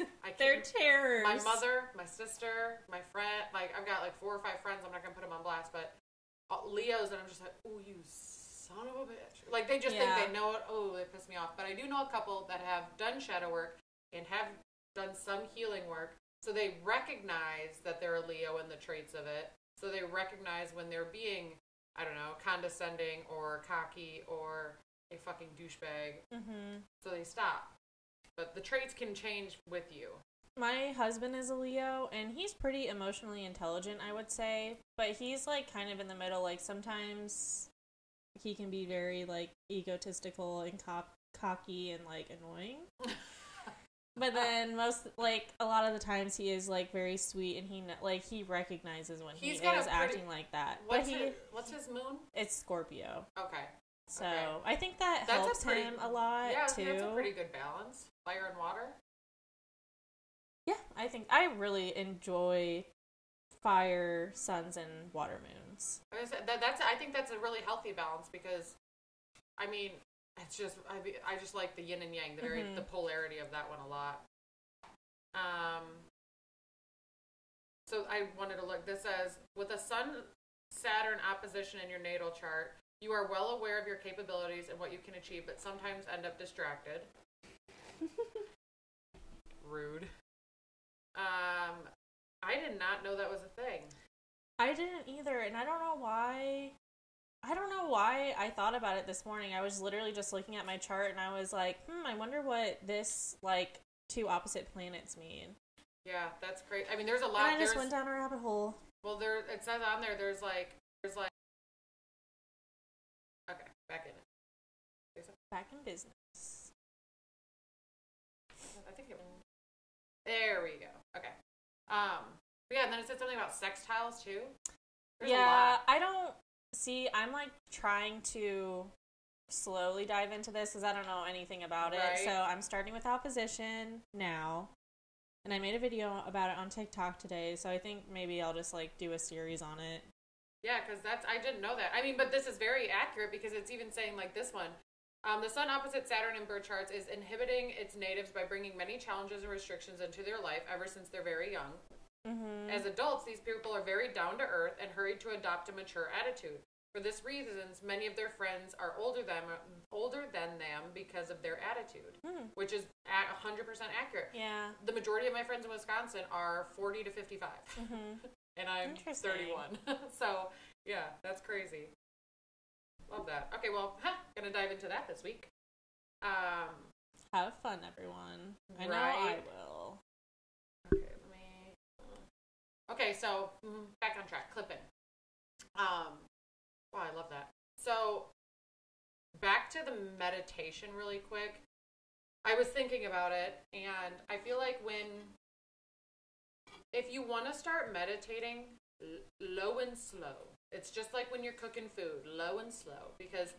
I They're terrors. My mother, my sister, my friend. Like, I've got like four or five friends. I'm not going to put them on blast, but Leos, and I'm just like, oh, you son of a bitch. Like, they just yeah. think they know it. Oh, they piss me off. But I do know a couple that have done shadow work and have done some healing work. So they recognize that they're a Leo and the traits of it. So they recognize when they're being, I don't know, condescending or cocky or a fucking douchebag. Mm-hmm. So they stop. But the traits can change with you. My husband is a Leo, and he's pretty emotionally intelligent, I would say. But he's, like, kind of in the middle. Like, sometimes he can be very, like, egotistical and co- cocky and, like, annoying. But then most, like, a lot of the times he is, like, very sweet, and he, like, he recognizes when he's he is pretty, acting like that. What's, but he, his, what's his moon? It's Scorpio. Okay. So, okay. I think that that's helps a pretty, him a lot, yeah, too. Yeah, that's a pretty good balance. Fire and water? Yeah, I think I really enjoy fire, suns, and water moons. I, was, that, that's, I think that's a really healthy balance because, I mean, it's just, I, I just like the yin and yang, the very, mm-hmm. the polarity of that one a lot. Um. So I wanted to look, this says, with a sun-Saturn opposition in your natal chart, you are well aware of your capabilities and what you can achieve, but sometimes end up distracted. Rude. Um, I did not know that was a thing. I didn't either, and I don't know why. I don't know why I thought about it this morning. I was literally just looking at my chart, and I was like, hmm, I wonder what this, like, two opposite planets mean. Yeah, that's crazy. I mean, there's a lot. And I just went down a rabbit hole. Well, there it says on there, there's, like, there's, like, okay, back in it. Back in business. I think it was. There we go. Okay. Um, but yeah, and then it said something about sextiles, too. There's yeah, I don't... See, I'm, like, trying to slowly dive into this because I don't know anything about it. Right. So I'm starting with opposition now. And I made a video about it on TikTok today, so I think maybe I'll just, like, do a series on it. Yeah, because that's... I didn't know that. I mean, but this is very accurate because it's even saying, like, this one. Um, the sun opposite Saturn in birth charts is inhibiting its natives by bringing many challenges and restrictions into their life ever since they're very young. Mm-hmm. As adults, these people are very down to earth and hurried to adopt a mature attitude. For this reason, many of their friends are older than, older than them because of their attitude, mm. which is one hundred percent accurate. Yeah. The majority of my friends in Wisconsin are forty to fifty-five, mm-hmm. and I'm thirty-one. So, yeah, that's crazy. Love that. Okay, well, huh, gonna dive into that this week. Um, Have fun, everyone. I right. know I will. Okay, let me... Okay, so, back on track. Clipping. Um, wow, I love that. So, back to the meditation really quick. I was thinking about it, and I feel like when... If you want to start meditating, low and slow. It's just like when you're cooking food, low and slow, because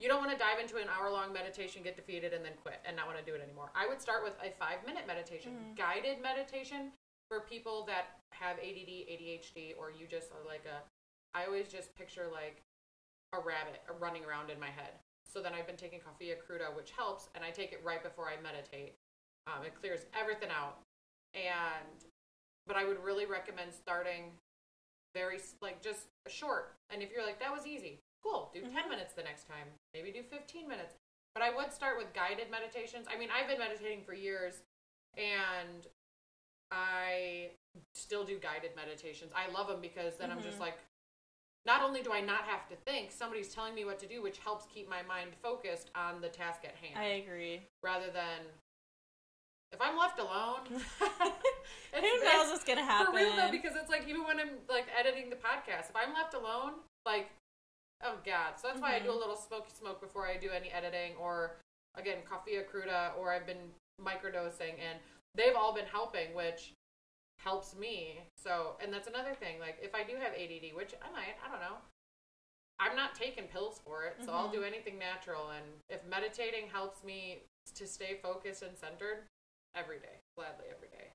you don't want to dive into an hour-long meditation, get defeated, and then quit and not want to do it anymore. I would start with a five-minute meditation, mm-hmm. guided meditation for people that have A D D, A D H D, or you just are like a, I always just picture like a rabbit running around in my head. So then I've been taking Coffea Cruda, which helps, and I take it right before I meditate. Um, it clears everything out. And, but I would really recommend starting very, like, just short. And if you're like, that was easy, cool. Do mm-hmm. ten minutes the next time. Maybe do fifteen minutes. But I would start with guided meditations. I mean, I've been meditating for years, and I still do guided meditations. I love them because then mm-hmm. I'm just like, not only do I not have to think, somebody's telling me what to do, which helps keep my mind focused on the task at hand. I agree. Rather than... If I'm left alone, who knows what's gonna happen? For real though, because it's like even when I'm like editing the podcast, if I'm left alone, like, oh god. So that's mm-hmm. why I do a little smoky smoke before I do any editing, or again, Coffea Cruda, or I've been microdosing, and they've all been helping, which helps me. So, and that's another thing. Like, if I do have A D D, which I might, I don't know. I'm not taking pills for it, so mm-hmm. I'll do anything natural. And if meditating helps me to stay focused and centered. Every day. Gladly every day.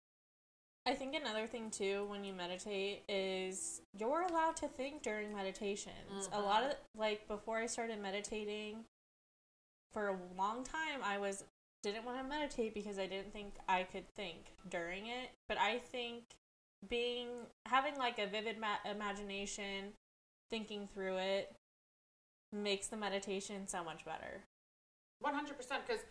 I think another thing, too, when you meditate is you're allowed to think during meditations. Mm-hmm. A lot of, like, before I started meditating, for a long time, I was didn't want to meditate because I didn't think I could think during it. But I think being having like a vivid ma- imagination, thinking through it, makes the meditation so much better. one hundred percent, because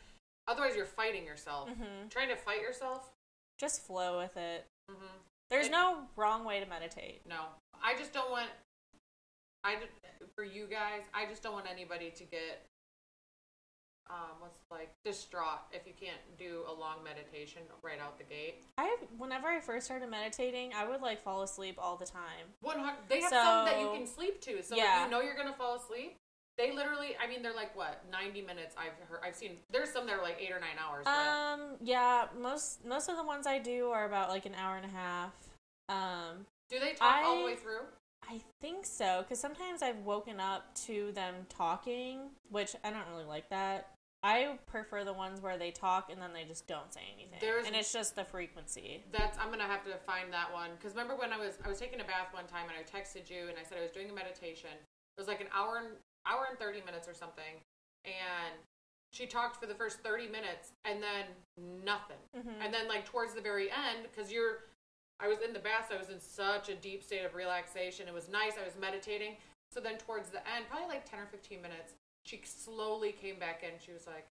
otherwise you're fighting yourself. Mm-hmm. Trying to fight yourself. Just flow with it. Mm-hmm. There's it, no wrong way to meditate. No. I just don't want, I, for you guys, I just don't want anybody to get, um, what's like, distraught if you can't do a long meditation right out the gate. I, whenever I first started meditating, I would, like, fall asleep all the time. one hundred They have so, some that you can sleep to, so yeah. If you know you're going to fall asleep. They literally, I mean, they're like, what, ninety minutes I've heard, I've seen, there's some that are like eight or nine hours. But... Um, yeah, most, most of the ones I do are about like an hour and a half. Um. Do they talk I, all the way through? I think so, because sometimes I've woken up to them talking, which I don't really like that. I prefer the ones where they talk and then they just don't say anything. There's, and it's just the frequency. That's, I'm going to have to find that one, because remember when I was, I was taking a bath one time and I texted you and I said I was doing a meditation. It was like an hour and hour and thirty minutes or something, and she talked for the first thirty minutes and then nothing. Mm-hmm. And then like towards the very end, because you're I was in the bath, so I was in such a deep state of relaxation. It was nice. I was meditating. So then towards the end, probably like ten or fifteen minutes, she slowly came back in. She was like,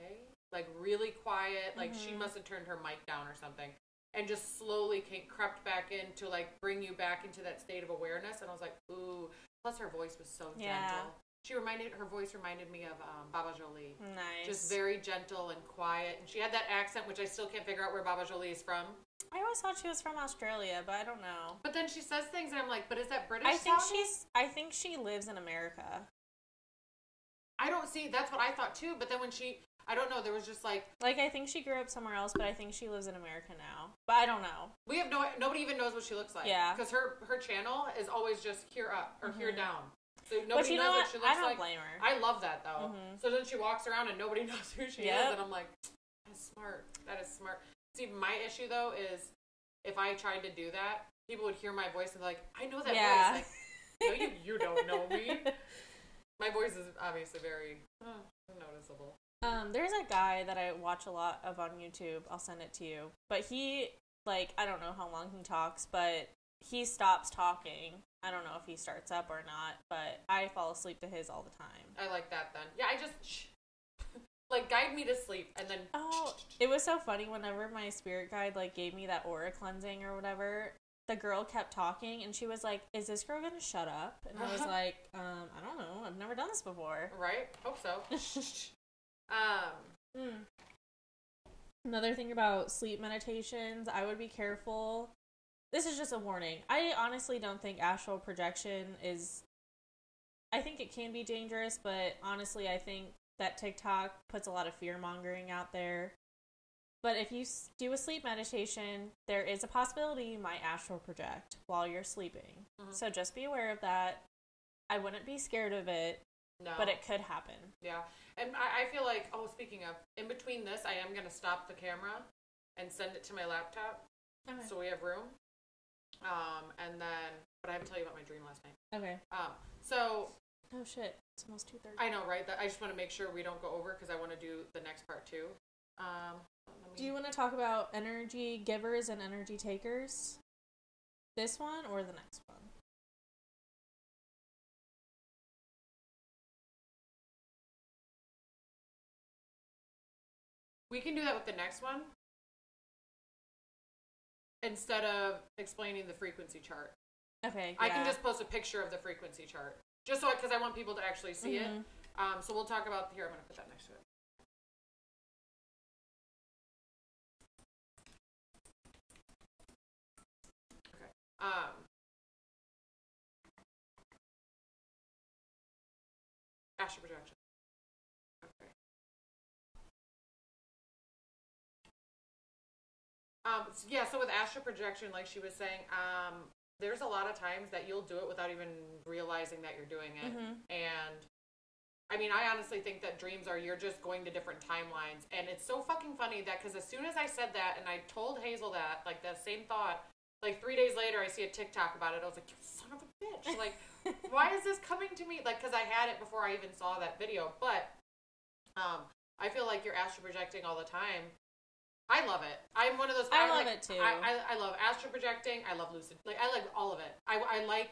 okay, like really quiet, like mm-hmm. She must have turned her mic down or something, and just slowly came, crept back in to like bring you back into that state of awareness. And I was like, ooh. Plus, her voice was so gentle. Yeah. She reminded her voice reminded me of um, Baba Jolie. Nice, just very gentle and quiet. And she had that accent, which I still can't figure out where Baba Jolie is from. I always thought she was from Australia, but I don't know. But then she says things, and I'm like, "But is that British?" I think song? she's. I think she lives in America. I don't see. That's what I thought too. But then when she, I don't know. There was just like, like I think she grew up somewhere else, but I think she lives in America now. But I don't know. We have no. Nobody even knows what she looks like. Yeah. Because her her channel is always just here up or mm-hmm. here down. So nobody knows know what? what she looks like. I don't like. blame her. I love that though. Mm-hmm. So then she walks around and nobody knows who she yep. is, and I'm like, that's smart. That is smart. See, my issue though is if I tried to do that, people would hear my voice and be like, I know that yeah. voice. Like, no, you you don't know me. My voice is obviously very uh, noticeable. Um, there's a guy that I watch a lot of on YouTube. I'll send it to you. But he, like, I don't know how long he talks, but he stops talking. I don't know if he starts up or not, but I fall asleep to his all the time. I like that then. Yeah, I just, shh, like, guide me to sleep. And then. Oh, it was so funny whenever my spirit guide, like, gave me that aura cleansing or whatever. The girl kept talking, and she was like, is this girl going to shut up? And I was like, um, I don't know. I've never done this before. Right? Hope so. um. Mm. Another thing about sleep meditations, I would be careful. This is just a warning. I honestly don't think astral projection is... I think it can be dangerous, but honestly, I think that TikTok puts a lot of fear-mongering out there. But if you do a sleep meditation, there is a possibility you might astral project while you're sleeping. Mm-hmm. So just be aware of that. I wouldn't be scared of it, no. But it could happen. Yeah. And I, I feel like, oh, speaking of, in between this, I am going to stop the camera and send it to my laptop. Okay. So we have room. Um, and then, but I have to tell you about my dream last night. Okay. Um, so. Oh, shit. It's almost two thirty. I know, right? That, I just want to make sure we don't go over because I want to do the next part, too. Um. Do you want to talk about energy givers and energy takers? This one or the next one? We can do that with the next one instead of explaining the frequency chart. Okay. Yeah. I can just post a picture of the frequency chart just so because I want people to actually see mm-hmm. it. Um, so we'll talk about here. I'm going to put that next to it. Um, astral projection. Okay. Um, so yeah, so with astral projection, like she was saying, um, there's a lot of times that you'll do it without even realizing that you're doing it. Mm-hmm. And, I mean, I honestly think that dreams are, you're just going to different timelines. And it's so fucking funny that, because as soon as I said that, and I told Hazel that, like, that same thought, like, three days later, I see a TikTok about it. I was like, you son of a bitch. Like, why is this coming to me? Like, because I had it before I even saw that video. But um, I feel like you're astral projecting all the time. I love it. I'm one of those. I, I love like, it too. I, I, I love astral projecting. I love lucid. Like, I like all of it. I, I like.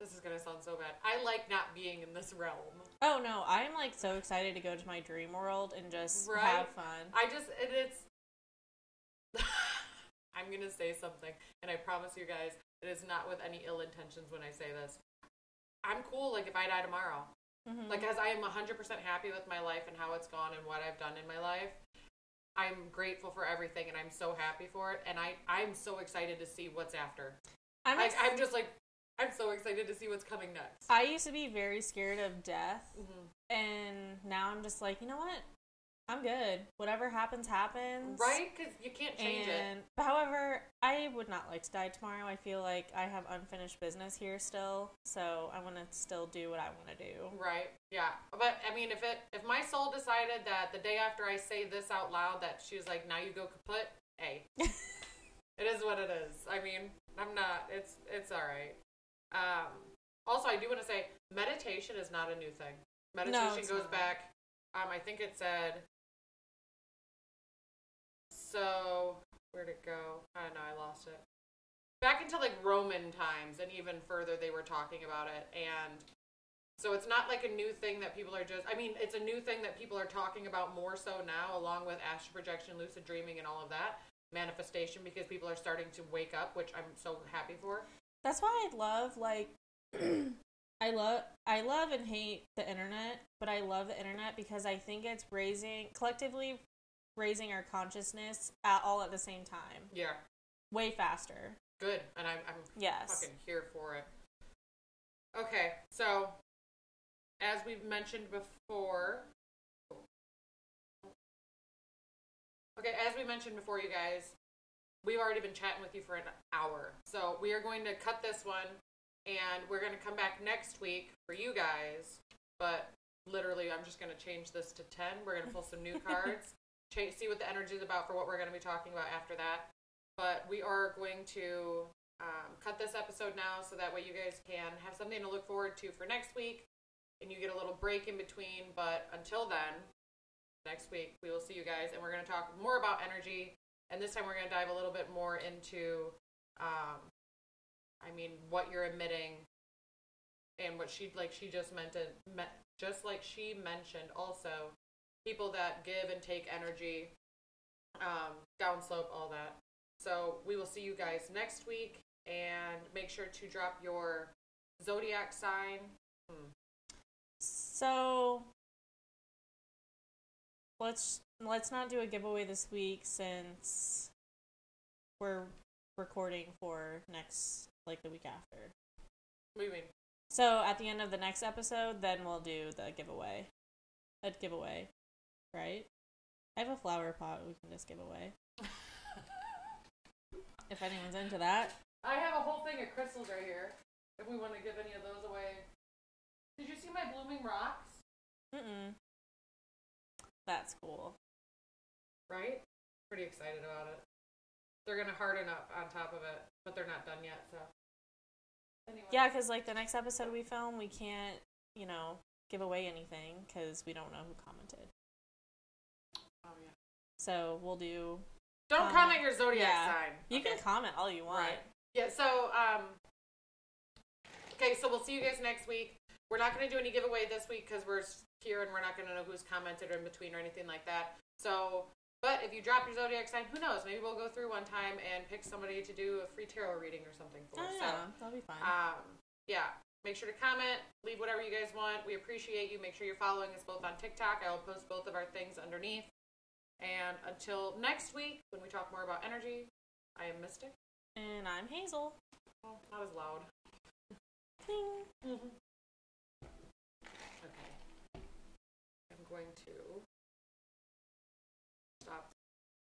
This is gonna sound so bad. I like not being in this realm. Oh no, I'm like so excited to go to my dream world and just right? have fun. I just and it's. I'm gonna say something, and I promise you guys, it is not with any ill intentions when I say this. I'm cool. Like if I die tomorrow, mm-hmm. like as I am one hundred percent happy with my life and how it's gone and what I've done in my life. I'm grateful for everything, and I'm so happy for it, and I, I'm so excited to see what's after. I'm, ex- I, I'm just, like, I'm so excited to see what's coming next. I used to be very scared of death, mm-hmm. and now I'm just like, you know what? I'm good. Whatever happens, happens. Right? Because you can't change and, it. However, I would not like to die tomorrow. I feel like I have unfinished business here still, so I want to still do what I want to do. Right. Yeah. But, I mean, if it if my soul decided that the day after I say this out loud that she was like, now you go kaput, hey. It is what it is. I mean, I'm not. It's, it's all right. Um, also, I do want to say, meditation is not a new thing. Meditation no, goes not. back, um, I think it said... So, where'd it go? I don't know, I lost it. Back into, like, Roman times, and even further, they were talking about it, and so it's not, like, a new thing that people are just, I mean, it's a new thing that people are talking about more so now, along with astral projection, lucid dreaming, and all of that, manifestation, because people are starting to wake up, which I'm so happy for. That's why I love, like, I love I love and hate the internet, but I love the internet because I think it's raising, collectively, raising our consciousness at all at the same time. Yeah. Way faster. Good. And I'm, I'm yes. fucking here for it. Okay. So, as we've mentioned before... Okay, as we mentioned before, you guys, we've already been chatting with you for an hour. So, we are going to cut this one, and we're going to come back next week for you guys. But, literally, I'm just going to change this to ten. We're going to pull some new cards. See what the energy is about for what we're going to be talking about after that. But we are going to um, cut this episode now so that way you guys can have something to look forward to for next week. And you get a little break in between. But until then, next week we will see you guys. And we're going to talk more about energy. And this time we're going to dive a little bit more into, um, I mean, what you're emitting. And what she, like she just meant, to, just like she mentioned also. People that give and take energy, um, downslope, all that. So we will see you guys next week, and make sure to drop your zodiac sign. Hmm. So let's let's not do a giveaway this week since we're recording for next, like the week after. What do you mean? So at the end of the next episode, then we'll do the giveaway. A giveaway. Right? I have a flower pot we can just give away. If anyone's into that. I have a whole thing of crystals right here. If we want to give any of those away. Did you see my blooming rocks? Mm-mm. That's cool. Right? Pretty excited about it. They're going to harden up on top of it, but they're not done yet, so. Anyway. Yeah, because like the next episode we film, we can't, you know, give away anything because we don't know who commented. Oh, yeah. So we'll do. Don't comment, comment your zodiac yeah. sign. You okay. can comment all you want. Right. Yeah. So um. Okay, so we'll see you guys next week. We're not going to do any giveaway this week because we're here and we're not going to know who's commented or in between or anything like that. So, but if you drop your zodiac sign, who knows? Maybe we'll go through one time and pick somebody to do a free tarot reading or something for. Oh, yeah, so, that'll be fun. Um. Yeah. Make sure to comment, leave whatever you guys want. We appreciate you. Make sure you're following us both on TikTok. I will post both of our things underneath. And until next week, when we talk more about energy, I am Mystic. And I'm Hazel. Well, not as loud. Ding. Mm-hmm. Okay. I'm going to...